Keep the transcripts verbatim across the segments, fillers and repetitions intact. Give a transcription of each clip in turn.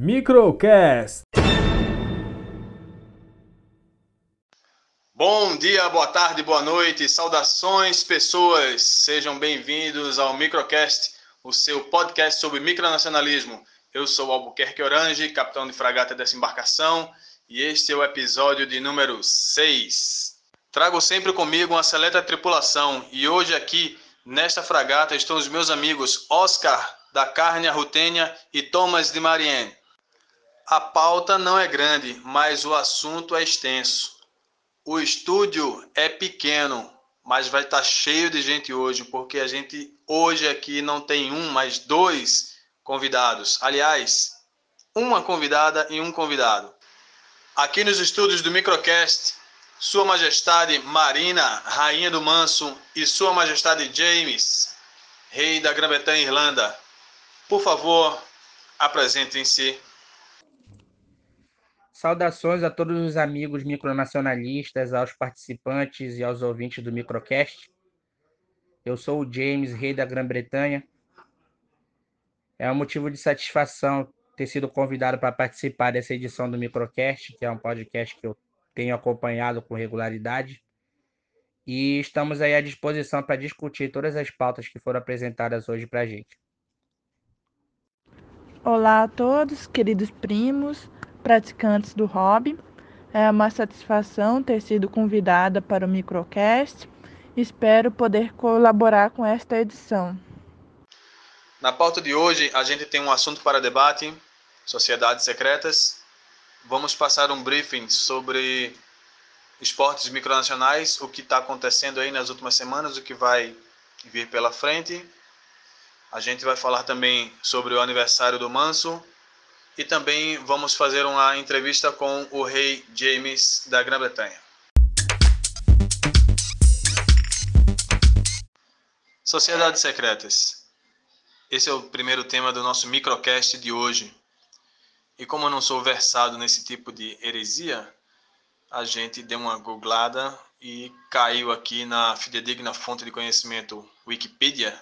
Microcast. Bom dia, boa tarde, boa noite, saudações pessoas, sejam bem-vindos ao Microcast, o seu podcast sobre micronacionalismo. Eu sou Albuquerque Orange, capitão de fragata dessa embarcação, e este é o episódio de número seis. Trago sempre comigo uma seleta tripulação, e hoje aqui, nesta fragata, estão os meus amigos Oscar da Carnia-Rutênia e Thomas de Marien. A pauta não é grande, mas o assunto é extenso. O estúdio é pequeno, mas vai estar cheio de gente hoje, porque a gente hoje aqui não tem um, mas dois convidados. Aliás, uma convidada e um convidado. Aqui nos estúdios do Microcast, Sua Majestade Marina, Rainha do Manso, e Sua Majestade James, Rei da Grã-Bretanha e Irlanda. Por favor, apresentem-se. Saudações a todos os amigos micronacionalistas, aos participantes e aos ouvintes do Microcast. Eu sou o James, rei da Grã-Bretanha. É um motivo de satisfação ter sido convidado para participar dessa edição do Microcast, que é um podcast que eu tenho acompanhado com regularidade. E estamos aí à disposição para discutir todas as pautas que foram apresentadas hoje para a gente. Olá a todos, queridos primos, praticantes do hobby. É uma satisfação ter sido convidada para o Microcast. Espero poder colaborar com esta edição. Na pauta de hoje, a gente tem um assunto para debate, sociedades secretas. Vamos passar um briefing sobre esportes micronacionais, o que está acontecendo aí nas últimas semanas, o que vai vir pela frente. A gente vai falar também sobre o aniversário do Manso. E também vamos fazer uma entrevista com o rei James da Grã-Bretanha. Sociedades secretas. Esse é o primeiro tema do nosso microcast de hoje. E como eu não sou versado nesse tipo de heresia, a gente deu uma googlada e caiu aqui na fidedigna fonte de conhecimento Wikipedia.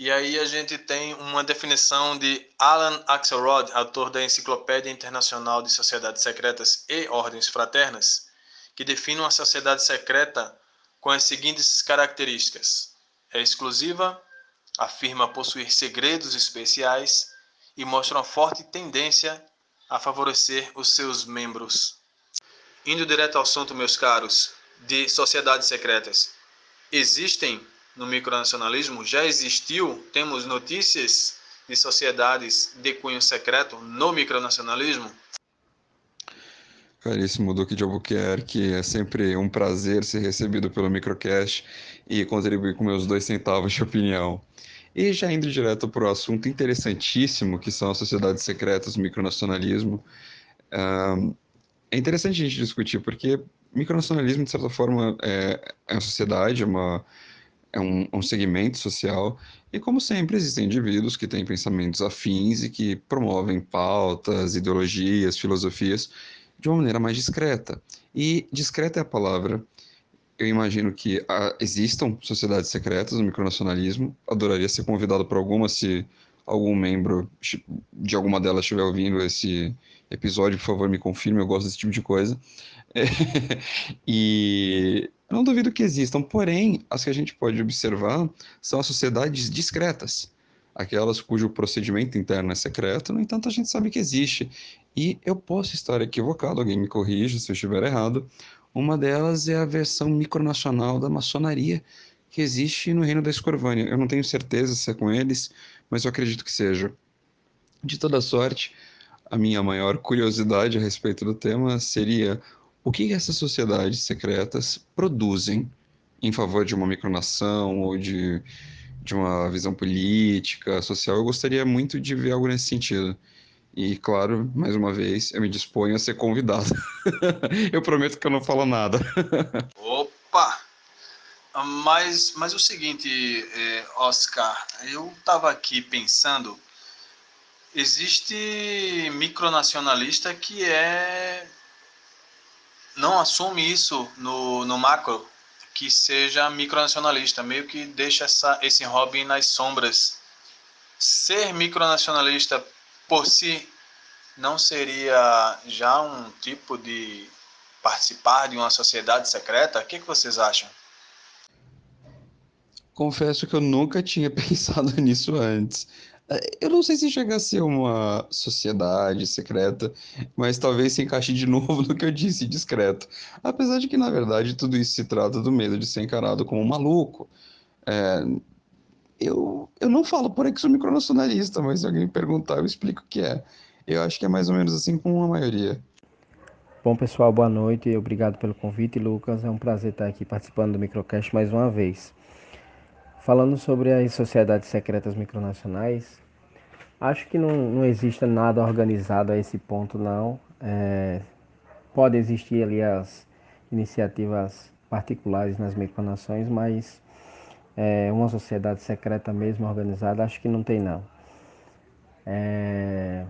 E aí a gente tem uma definição de Alan Axelrod, autor da Enciclopédia Internacional de Sociedades Secretas e Ordens Fraternas, que define uma sociedade secreta com as seguintes características. É exclusiva, afirma possuir segredos especiais e mostra uma forte tendência a favorecer os seus membros. Indo direto ao assunto, meus caros, de sociedades secretas. Existem? No micronacionalismo, já existiu, temos notícias de sociedades de cunho secreto no micronacionalismo? Caríssimo Duque de Albuquerque, é sempre um prazer ser recebido pelo Microcast e contribuir com meus dois centavos de opinião. E já indo direto para o assunto interessantíssimo, que são as sociedades secretas do micronacionalismo, é interessante a gente discutir, porque micronacionalismo, de certa forma, é uma sociedade, é uma... É um, um segmento social e, como sempre, existem indivíduos que têm pensamentos afins e que promovem pautas, ideologias, filosofias de uma maneira mais discreta. E discreta é a palavra. Eu imagino que ah, existam sociedades secretas no micronacionalismo. Adoraria ser convidado para alguma, se algum membro de alguma delas estiver ouvindo esse episódio, por favor, me confirme, eu gosto desse tipo de coisa. E não duvido que existam, porém, as que a gente pode observar são as sociedades discretas, aquelas cujo procedimento interno é secreto, no entanto, a gente sabe que existe. E eu posso estar equivocado, alguém me corrija se eu estiver errado, uma delas é a versão micronacional da maçonaria, que existe no Reino da Escorvânia. Eu não tenho certeza se é com eles, mas eu acredito que seja. De toda sorte, a minha maior curiosidade a respeito do tema seria o que essas sociedades secretas produzem em favor de uma micronação ou de, de uma visão política, social. Eu gostaria muito de ver algo nesse sentido. E, claro, mais uma vez, eu me disponho a ser convidado. Eu prometo que eu não falo nada. Opa! Mas, mas o seguinte, Oscar, eu estava aqui pensando, existe micronacionalista que é, não assume isso no, no macro, que seja micronacionalista, meio que deixa essa, esse hobby nas sombras. Ser micronacionalista por si não seria já um tipo de participar de uma sociedade secreta? O que, que vocês acham? Confesso que eu nunca tinha pensado nisso antes. Eu não sei se chega a ser uma sociedade secreta, mas talvez se encaixe de novo no que eu disse, discreto. Apesar de que, na verdade, tudo isso se trata do medo de ser encarado como um maluco. É, eu, eu não falo por aí que sou micronacionalista, mas se alguém me perguntar, eu explico o que é. Eu acho que é mais ou menos assim com a maioria. Bom, pessoal, boa noite. Obrigado pelo convite, Lucas. É um prazer estar aqui participando do Microcast mais uma vez. Falando sobre as sociedades secretas micronacionais, acho que não, não existe nada organizado a esse ponto, não. É, pode existir ali as iniciativas particulares nas micronações, mas é, uma sociedade secreta mesmo organizada, acho que não tem, não. É,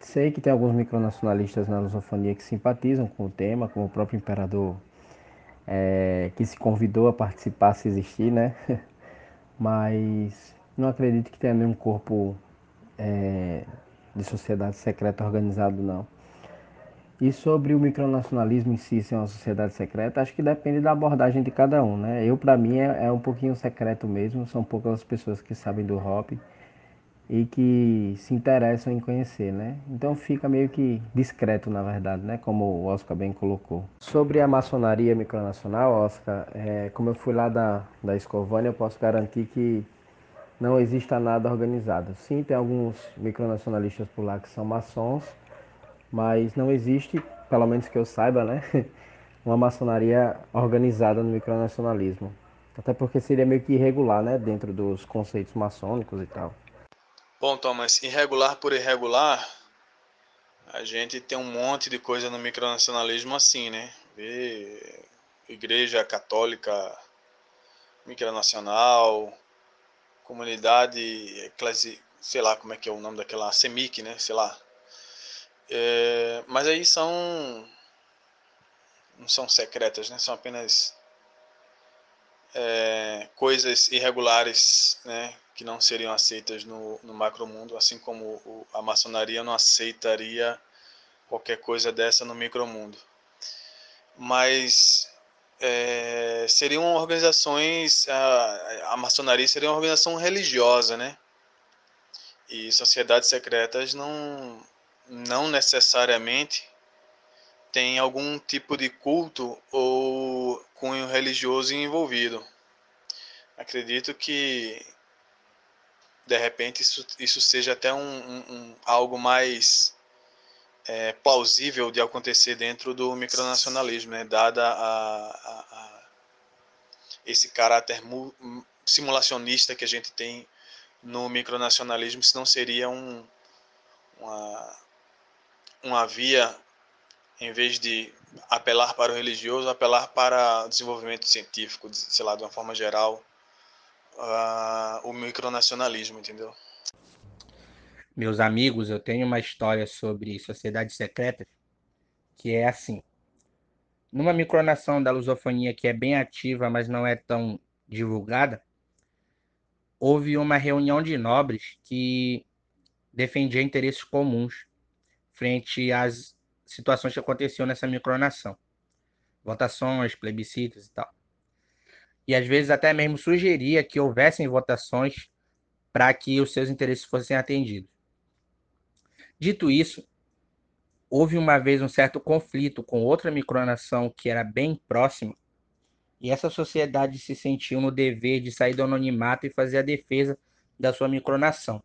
sei que tem alguns micronacionalistas na lusofonia que simpatizam com o tema, como o próprio imperador é, que se convidou a participar, se existir, né? Mas não acredito que tenha nenhum corpo é, de sociedade secreta organizado, não. E sobre o micronacionalismo em si ser uma sociedade secreta, acho que depende da abordagem de cada um, né? Eu, para mim, é, é um pouquinho secreto mesmo, são poucas as pessoas que sabem do hop e que se interessam em conhecer, né? Então fica meio que discreto, na verdade, né? Como o Oscar bem colocou. Sobre a maçonaria micronacional, Oscar, é, como eu fui lá da, da Escorvânia, eu posso garantir que não exista nada organizado. Sim, tem alguns micronacionalistas por lá que são maçons, mas não existe, pelo menos que eu saiba, né, uma maçonaria organizada no micronacionalismo. Até porque seria meio que irregular, né, dentro dos conceitos maçônicos e tal. Bom, Thomas, irregular por irregular, a gente tem um monte de coisa no micronacionalismo assim, né? Vê Igreja Católica Micronacional, Comunidade Eclesi... sei lá como é que é o nome daquela, C E M I C, né? Sei lá. É... Mas aí são... não são secretas, né? São apenas é... coisas irregulares, né? Que não seriam aceitas no, no macromundo, assim como o, a maçonaria não aceitaria qualquer coisa dessa no micromundo. Mas é, seriam organizações, a, a maçonaria seria uma organização religiosa, né? E sociedades secretas não, não necessariamente têm algum tipo de culto ou cunho religioso envolvido. Acredito que de repente isso, isso seja até um, um, um, algo mais é, plausível de acontecer dentro do micronacionalismo, né? Dada a, a, a esse caráter mu, simulacionista que a gente tem no micronacionalismo, senão seria um, uma, uma via, em vez de apelar para o religioso, apelar para o desenvolvimento científico, sei lá, de uma forma geral. Uh, o micronacionalismo, entendeu? Meus amigos, eu tenho uma história sobre sociedades secretas que é assim. Numa micronação da lusofonia que é bem ativa, mas não é tão divulgada, houve uma reunião de nobres que defendia interesses comuns frente às situações que aconteciam nessa micronação. Votações, plebiscitos e tal. E às vezes até mesmo sugeria que houvessem votações para que os seus interesses fossem atendidos. Dito isso, houve uma vez um certo conflito com outra micronação que era bem próxima, e essa sociedade se sentiu no dever de sair do anonimato e fazer a defesa da sua micronação.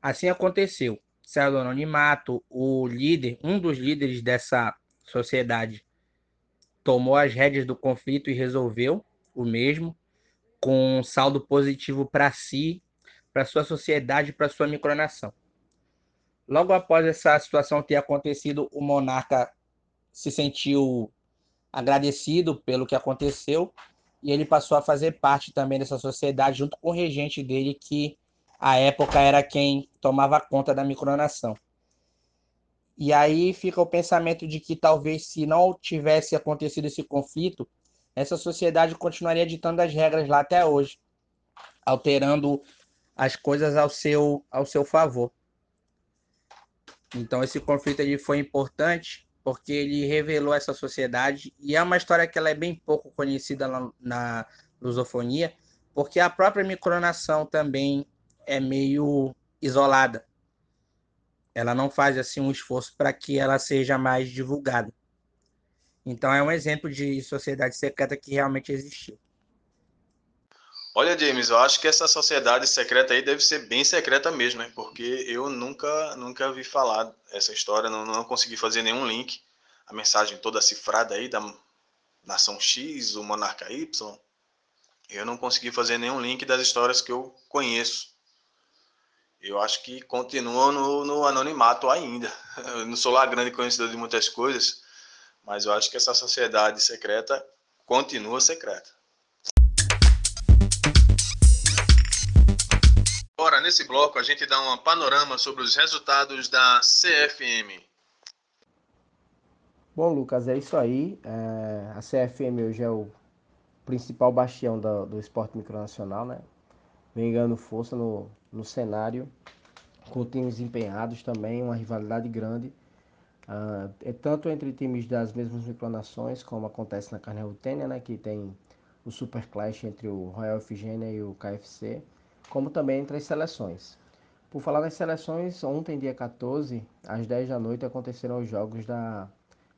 Assim aconteceu. Saiu do anonimato, o líder, um dos líderes dessa sociedade tomou as rédeas do conflito e resolveu o mesmo, com um saldo positivo para si, para sua sociedade, para sua micronação. Logo após essa situação ter acontecido, o monarca se sentiu agradecido pelo que aconteceu e ele passou a fazer parte também dessa sociedade, junto com o regente dele, que à época era quem tomava conta da micronação. E aí fica o pensamento de que talvez se não tivesse acontecido esse conflito, essa sociedade continuaria ditando as regras lá até hoje, alterando as coisas ao seu, ao seu favor. Então esse conflito ele foi importante porque ele revelou essa sociedade, e é uma história que ela é bem pouco conhecida na, na lusofonia, porque a própria micronação também é meio isolada. Ela não faz assim um esforço para que ela seja mais divulgada. Então é um exemplo de sociedade secreta que realmente existiu. Olha, James, eu acho que essa sociedade secreta aí deve ser bem secreta mesmo, né? Porque eu nunca, nunca vi falar essa história, não, não consegui fazer nenhum link. A mensagem toda cifrada aí da Nação X, o Monarca Y, eu não consegui fazer nenhum link das histórias que eu conheço. Eu acho que continua no, no anonimato ainda. Eu não sou lá grande conhecedor de muitas coisas, mas eu acho que essa sociedade secreta continua secreta. Agora, nesse bloco, a gente dá um panorama sobre os resultados da C F M. Bom, Lucas, é isso aí. É, a C F M hoje é o principal bastião do, do esporte micronacional, né? Vem ganhando força no, no cenário, com times empenhados também, uma rivalidade grande. Uh, é tanto entre times das mesmas micronações, como acontece na Carnia-Rutênia, né, que tem o Super Clash entre o Royal Efigênia e o K F C, como também entre as seleções. Por falar das seleções, ontem, dia quatorze, às dez da noite, aconteceram os jogos da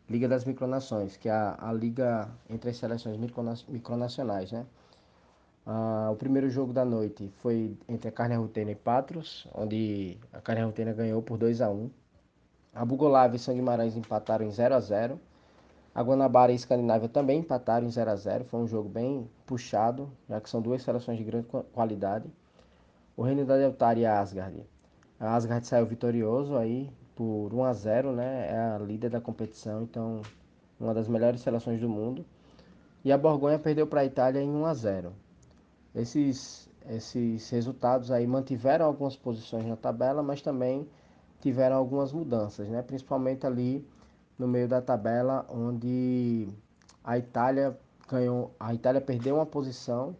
Liga das Micronações, que é a, a liga entre as seleções microna, micronacionais. Né? Uh, o primeiro jogo da noite foi entre a Carnia-Rutênia e Patros, onde a Carnia-Rutênia ganhou por dois a um. A Bugolave e Sanguimarães empataram em zero a zero. A Guanabara e Escandinávia também empataram em zero a zero. Foi um jogo bem puxado, já que são duas seleções de grande qualidade. O Reino da Deltar e a Asgard. A Asgard saiu vitorioso aí por um a zero, né? É a líder da competição, então uma das melhores seleções do mundo. E a Borgonha perdeu para a Itália em um a zero. Esses, esses resultados aí mantiveram algumas posições na tabela, mas também tiveram algumas mudanças, né? Principalmente ali no meio da tabela, onde a Itália ganhou, a Itália perdeu uma posição,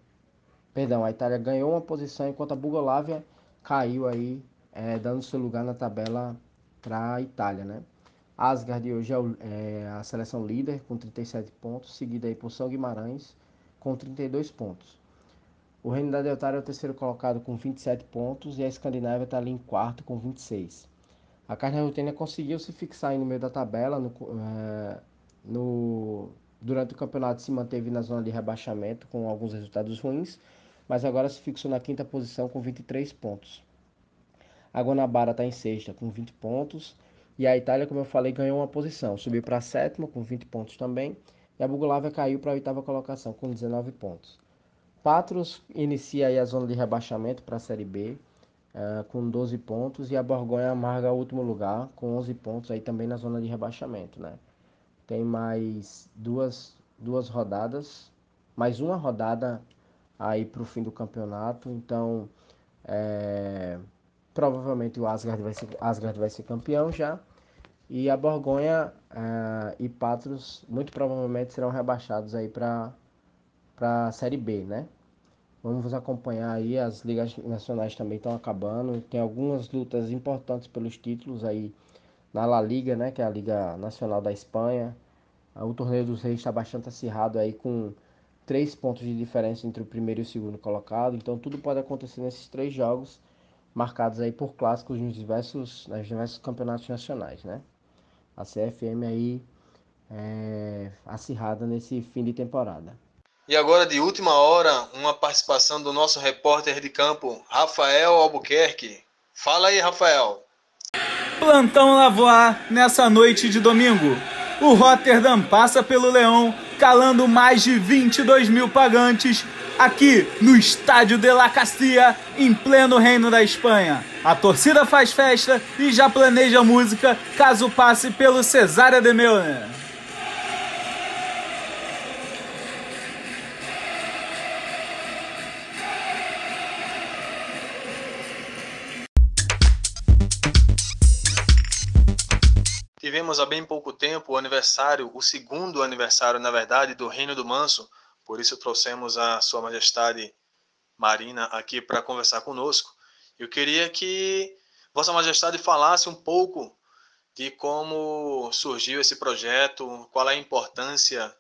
perdão, a Itália ganhou uma posição enquanto a Bugolávia caiu aí, é, dando seu lugar na tabela para a Itália, né? Asgard hoje é, o, é a seleção líder com trinta e sete pontos, seguida aí por Sanguimarães com trinta e dois pontos. O Reino da Deltar é o terceiro colocado com vinte e sete pontos e a Escandinávia está ali em quarto com vinte e seis. A Carnia-Rutênia conseguiu se fixar aí no meio da tabela, no, é, no, durante o campeonato se manteve na zona de rebaixamento com alguns resultados ruins, mas agora se fixou na quinta posição com vinte e três pontos. A Guanabara está em sexta com vinte pontos e a Itália, como eu falei, ganhou uma posição, subiu para a sétima com vinte pontos também e a Bugolávia caiu para a oitava colocação com dezenove pontos. Patros inicia aí a zona de rebaixamento para a Série B, Uh, com doze pontos, e a Borgonha amarga o último lugar, com onze pontos aí também na zona de rebaixamento, né? Tem mais duas, duas rodadas, mais uma rodada aí para o fim do campeonato, então é, provavelmente o Asgard vai, ser, Asgard vai ser campeão já, e a Borgonha uh, e Patros muito provavelmente serão rebaixados aí para a Série B, né? Vamos acompanhar aí, as ligas nacionais também estão acabando, tem algumas lutas importantes pelos títulos aí na La Liga, né, que é a Liga Nacional da Espanha. O Torneio dos Reis está bastante acirrado aí, com três pontos de diferença entre o primeiro e o segundo colocado, então tudo pode acontecer nesses três jogos, marcados aí por clássicos nos diversos, nos diversos campeonatos nacionais, né. A C F M aí é acirrada nesse fim de temporada. E agora, de última hora, uma participação do nosso repórter de campo, Rafael Albuquerque. Fala aí, Rafael. Plantão Lavoar nessa noite de domingo. O Rotterdam passa pelo Leão, calando mais de vinte e dois mil pagantes, aqui no Estádio de La Castilla, em pleno Reino da Espanha. A torcida faz festa e já planeja música, caso passe pelo Cesária de Mellan. Tivemos há bem pouco tempo o aniversário, o segundo aniversário, na verdade, do Reino do Manso. Por isso trouxemos a Sua Majestade Marina aqui para conversar conosco. Eu queria que Vossa Majestade falasse um pouco de como surgiu esse projeto, qual é a importância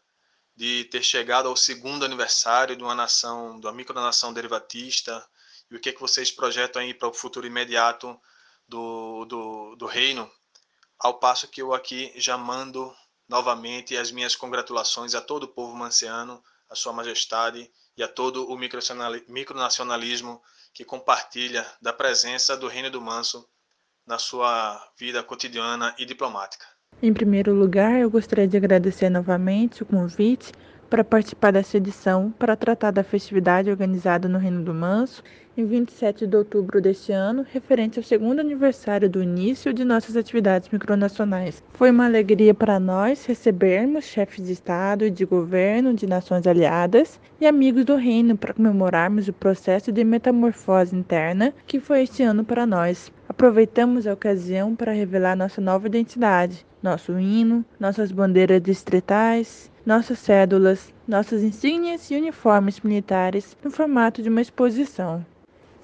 de ter chegado ao segundo aniversário de uma nação, de uma micronação derivatista, e o que, é que vocês projetam aí para o futuro imediato do, do, do reino, ao passo que eu aqui já mando novamente as minhas congratulações a todo o povo manciano, a sua majestade e a todo o micronacionalismo que compartilha da presença do Reino do Manso na sua vida cotidiana e diplomática. Em primeiro lugar, eu gostaria de agradecer novamente o convite para participar dessa edição para tratar da festividade organizada no Reino do Manso em vinte e sete de outubro deste ano, referente ao segundo aniversário do início de nossas atividades micronacionais. Foi uma alegria para nós recebermos chefes de Estado e de governo de nações aliadas e amigos do Reino para comemorarmos o processo de metamorfose interna que foi este ano para nós. Aproveitamos a ocasião para revelar nossa nova identidade, nosso hino, nossas bandeiras distritais, nossas cédulas, nossas insígnias e uniformes militares no formato de uma exposição.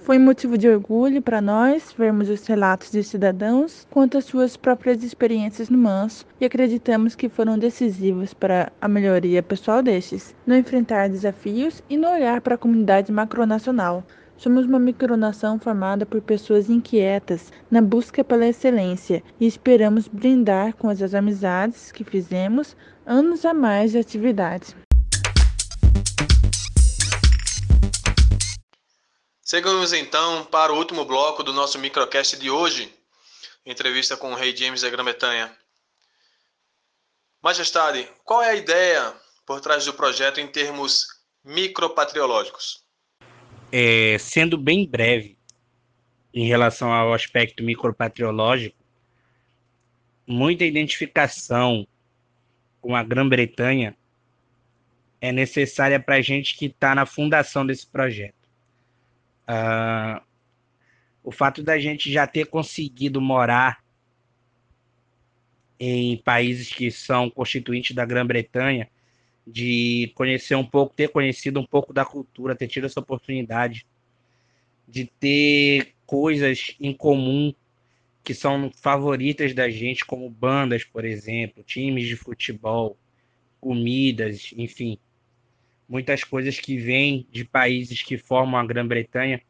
Foi motivo de orgulho para nós vermos os relatos de cidadãos quanto às suas próprias experiências no Manso e acreditamos que foram decisivos para a melhoria pessoal destes, no enfrentar desafios e no olhar para a comunidade macronacional. Somos uma micronação formada por pessoas inquietas na busca pela excelência e esperamos brindar com as amizades que fizemos anos a mais de atividade. Seguimos então para o último bloco do nosso microcast de hoje, entrevista com o rei James da Grã-Bretanha. Majestade, qual é a ideia por trás do projeto em termos micropatriológicos? É, sendo bem breve em relação ao aspecto micropatriológico, muita identificação com a Grã-Bretanha é necessária para a gente que está na fundação desse projeto. Ah, o fato da gente já ter conseguido morar em países que são constituintes da Grã-Bretanha, de conhecer um pouco, ter conhecido um pouco da cultura, ter tido essa oportunidade de ter coisas em comum que são favoritas da gente, como bandas, por exemplo, times de futebol, comidas, enfim. Muitas coisas que vêm de países que formam a Grã-Bretanha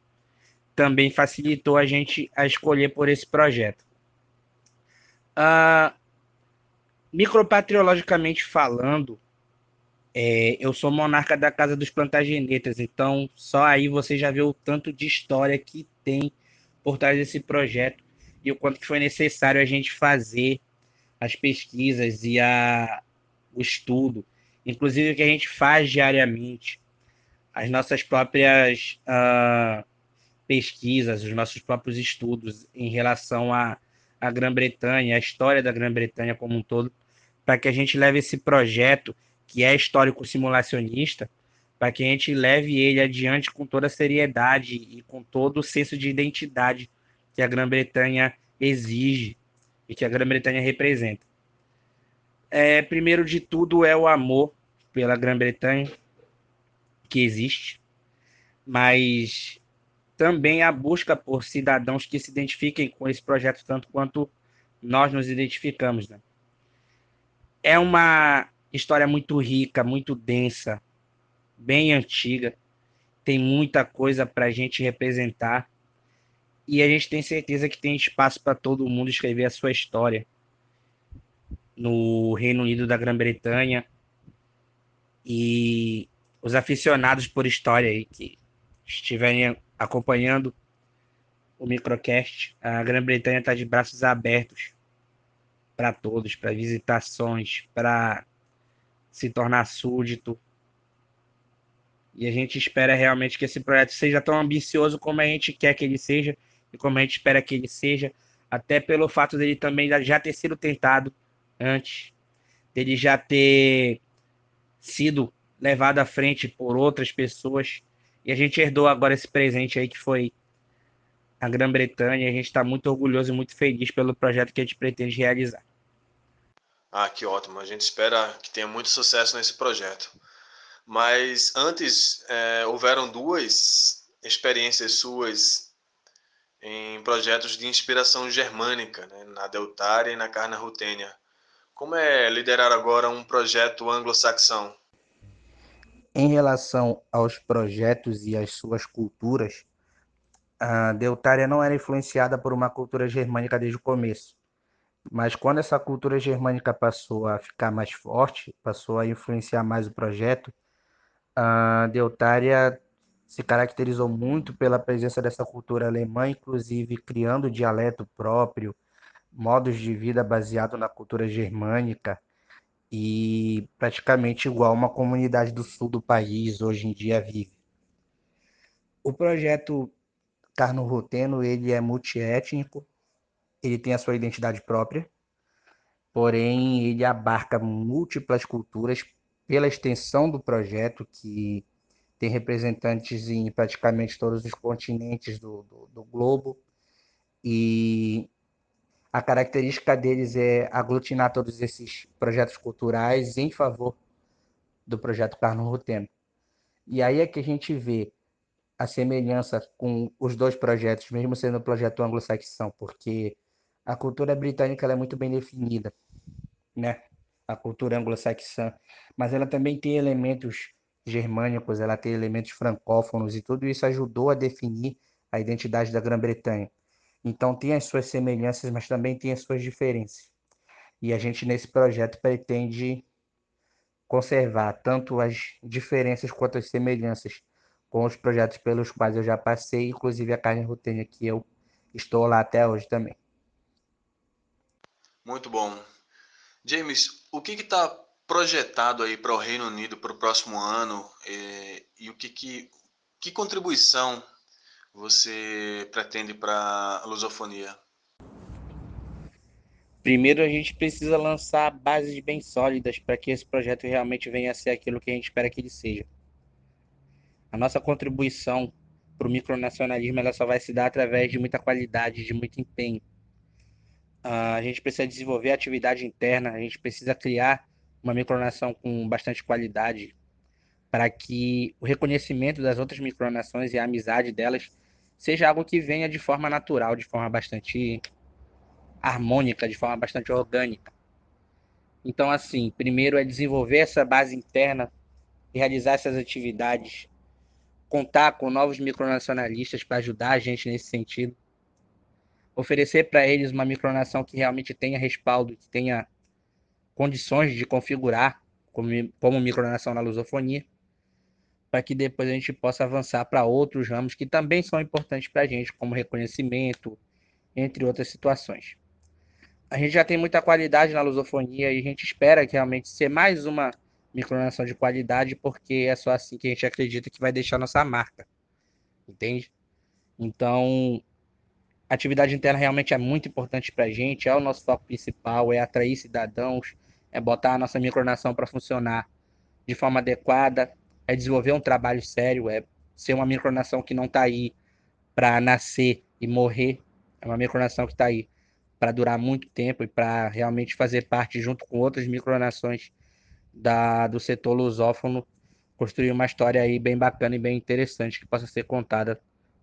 também facilitou a gente a escolher por esse projeto. Uh, micropatriologicamente falando, É, eu sou monarca da Casa dos Plantagenetas, então só aí você já vê o tanto de história que tem por trás desse projeto e o quanto que foi necessário a gente fazer as pesquisas e a, o estudo, inclusive o que a gente faz diariamente, as nossas próprias uh, pesquisas, os nossos próprios estudos em relação à a, a Grã-Bretanha, a história da Grã-Bretanha como um todo, para que a gente leve esse projeto que é histórico simulacionista, para que a gente leve ele adiante com toda a seriedade e com todo o senso de identidade que a Grã-Bretanha exige e que a Grã-Bretanha representa. É, primeiro de tudo é o amor pela Grã-Bretanha, que existe, mas também a busca por cidadãos que se identifiquem com esse projeto tanto quanto nós nos identificamos, né? É uma história muito rica, muito densa, bem antiga. Tem muita coisa para a gente representar. E a gente tem certeza que tem espaço para todo mundo escrever a sua história no Reino Unido da Grã-Bretanha. E os aficionados por história aí que estiverem acompanhando o microcast, a Grã-Bretanha está de braços abertos para todos, para visitações, para se tornar súdito. E a gente espera realmente que esse projeto seja tão ambicioso como a gente quer que ele seja e como a gente espera que ele seja, até pelo fato dele também já ter sido tentado antes, dele já ter sido levado à frente por outras pessoas. E a gente herdou agora esse presente aí que foi a Grã-Bretanha. E a gente está muito orgulhoso e muito feliz pelo projeto que a gente pretende realizar. Ah, que ótimo. A gente espera que tenha muito sucesso nesse projeto. Mas antes, é, houveram duas experiências suas em em projetos de inspiração germânica, né, na Deutária e na Carnia-Rutênia. Como é liderar agora um projeto anglo-saxão? Em relação aos projetos e às suas culturas, a Deutária não era influenciada por uma cultura germânica desde o começo, mas quando essa cultura germânica passou a ficar mais forte, passou a influenciar mais o projeto, a Deutária se caracterizou muito pela presença dessa cultura alemã, inclusive criando dialeto próprio, modos de vida baseado na cultura germânica, e praticamente igual uma comunidade do sul do país hoje em dia vive. O projeto Carnia-Rutênia, ele é multiétnico, ele tem a sua identidade própria, porém ele abarca múltiplas culturas pela extensão do projeto, que tem representantes em praticamente todos os continentes do, do, do globo, e a característica deles é aglutinar todos esses projetos culturais em favor do projeto Carnia-Rutênia. E aí é que a gente vê a semelhança com os dois projetos, mesmo sendo o projeto anglo-saxão, porque a cultura britânica ela é muito bem definida, né? A cultura anglo-saxã, mas ela também tem elementos germânicos, ela tem elementos francófonos, e tudo isso ajudou a definir a identidade da Grã-Bretanha. Então tem as suas semelhanças, mas também tem as suas diferenças. E a gente nesse projeto pretende conservar tanto as diferenças quanto as semelhanças com os projetos pelos quais eu já passei, inclusive a Carnia-Rutênia, que eu estou lá até hoje também. Muito bom. James, o que está projetado aí para o Reino Unido para o próximo ano e, e o que, que, que contribuição você pretende para a lusofonia? Primeiro, a gente precisa lançar bases bem sólidas para que esse projeto realmente venha a ser aquilo que a gente espera que ele seja. A nossa contribuição para o micronacionalismo ela só vai se dar através de muita qualidade, de muito empenho. A gente precisa desenvolver atividade interna, a gente precisa criar uma micronação com bastante qualidade para que o reconhecimento das outras micronações e a amizade delas seja algo que venha de forma natural, de forma bastante harmônica, de forma bastante orgânica. Então, assim, primeiro é desenvolver essa base interna, realizar essas atividades, contar com novos micronacionalistas para ajudar a gente nesse sentido, oferecer para eles uma micronação que realmente tenha respaldo, que tenha condições de configurar como, como micronação na lusofonia, para que depois a gente possa avançar para outros ramos que também são importantes para a gente, como reconhecimento, entre outras situações. A gente já tem muita qualidade na lusofonia e a gente espera que realmente ser mais uma micronação de qualidade, porque é só assim que a gente acredita que vai deixar nossa marca, entende? Então, a atividade interna realmente é muito importante para a gente, é o nosso foco principal, é atrair cidadãos, é botar a nossa micronação para funcionar de forma adequada, é desenvolver um trabalho sério, é ser uma micronação que não está aí para nascer e morrer, é uma micronação que está aí para durar muito tempo e para realmente fazer parte, junto com outras micronações da, do setor lusófono, construir uma história aí bem bacana e bem interessante que possa ser contada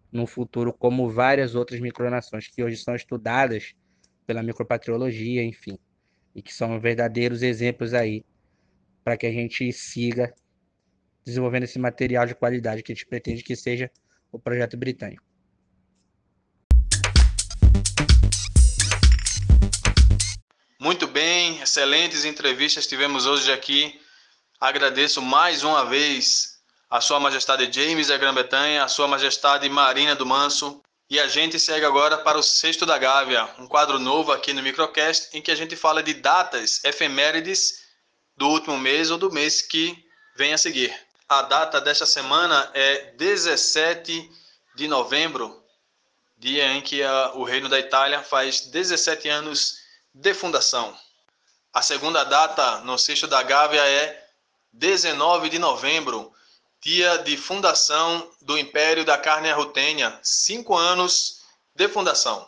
no futuro, como várias outras micronações que hoje são estudadas pela micropatriologia, enfim, e que são verdadeiros exemplos aí para que a gente siga desenvolvendo esse material de qualidade que a gente pretende que seja o projeto britânico. Muito bem, excelentes entrevistas tivemos hoje aqui. Agradeço mais uma vez a Sua Majestade James da Grã-Bretanha, a Sua Majestade Marina do Manso. E a gente segue agora para o Sexto da Gávea, um quadro novo aqui no Microcast, em que a gente fala de datas efemérides do último mês ou do mês que vem a seguir. A data desta semana é dezessete de novembro, dia em que a, o Reino da Itália faz dezessete anos de fundação. A segunda data no Sexto da Gávea é dezenove de novembro, dia de fundação do Império da Carnia-Rutênia, cinco anos de fundação.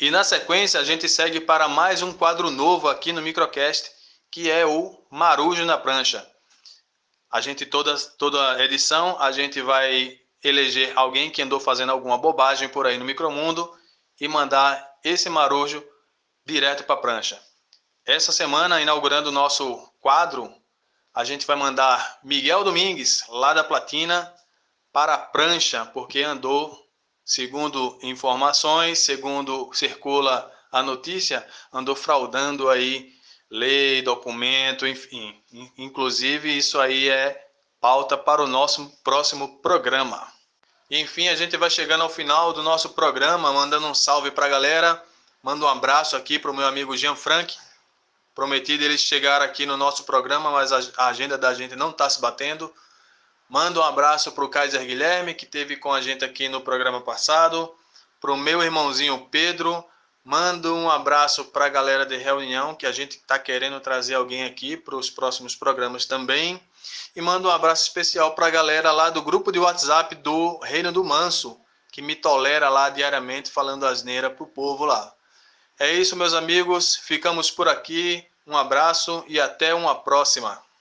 E na sequência a gente segue para mais um quadro novo aqui no Microcast, que é o Marujo na Prancha. A gente, toda, toda edição, a gente vai eleger alguém que andou fazendo alguma bobagem por aí no micromundo e mandar esse marujo direto para a prancha. Essa semana, inaugurando o nosso quadro, a gente vai mandar Miguel Domingues, lá da Platina, para a prancha, porque andou, segundo informações, segundo circula a notícia, andou fraudando aí lei, documento, enfim. Inclusive, isso aí é pauta para o nosso próximo programa. E, enfim, a gente vai chegando ao final do nosso programa, mandando um salve para a galera. Mando um abraço aqui para o meu amigo Jean Frank. Prometido eles chegar aqui no nosso programa, mas a agenda da gente não está se batendo. Mando um abraço para o Kaiser Guilherme, que esteve com a gente aqui no programa passado. Para o meu irmãozinho Pedro. Mando um abraço para a galera de reunião, que a gente está querendo trazer alguém aqui para os próximos programas também. E mando um abraço especial para a galera lá do grupo de WhatsApp do Reino do Manso, que me tolera lá diariamente falando asneira para o povo lá. É isso, meus amigos. Ficamos por aqui. Um abraço e até uma próxima.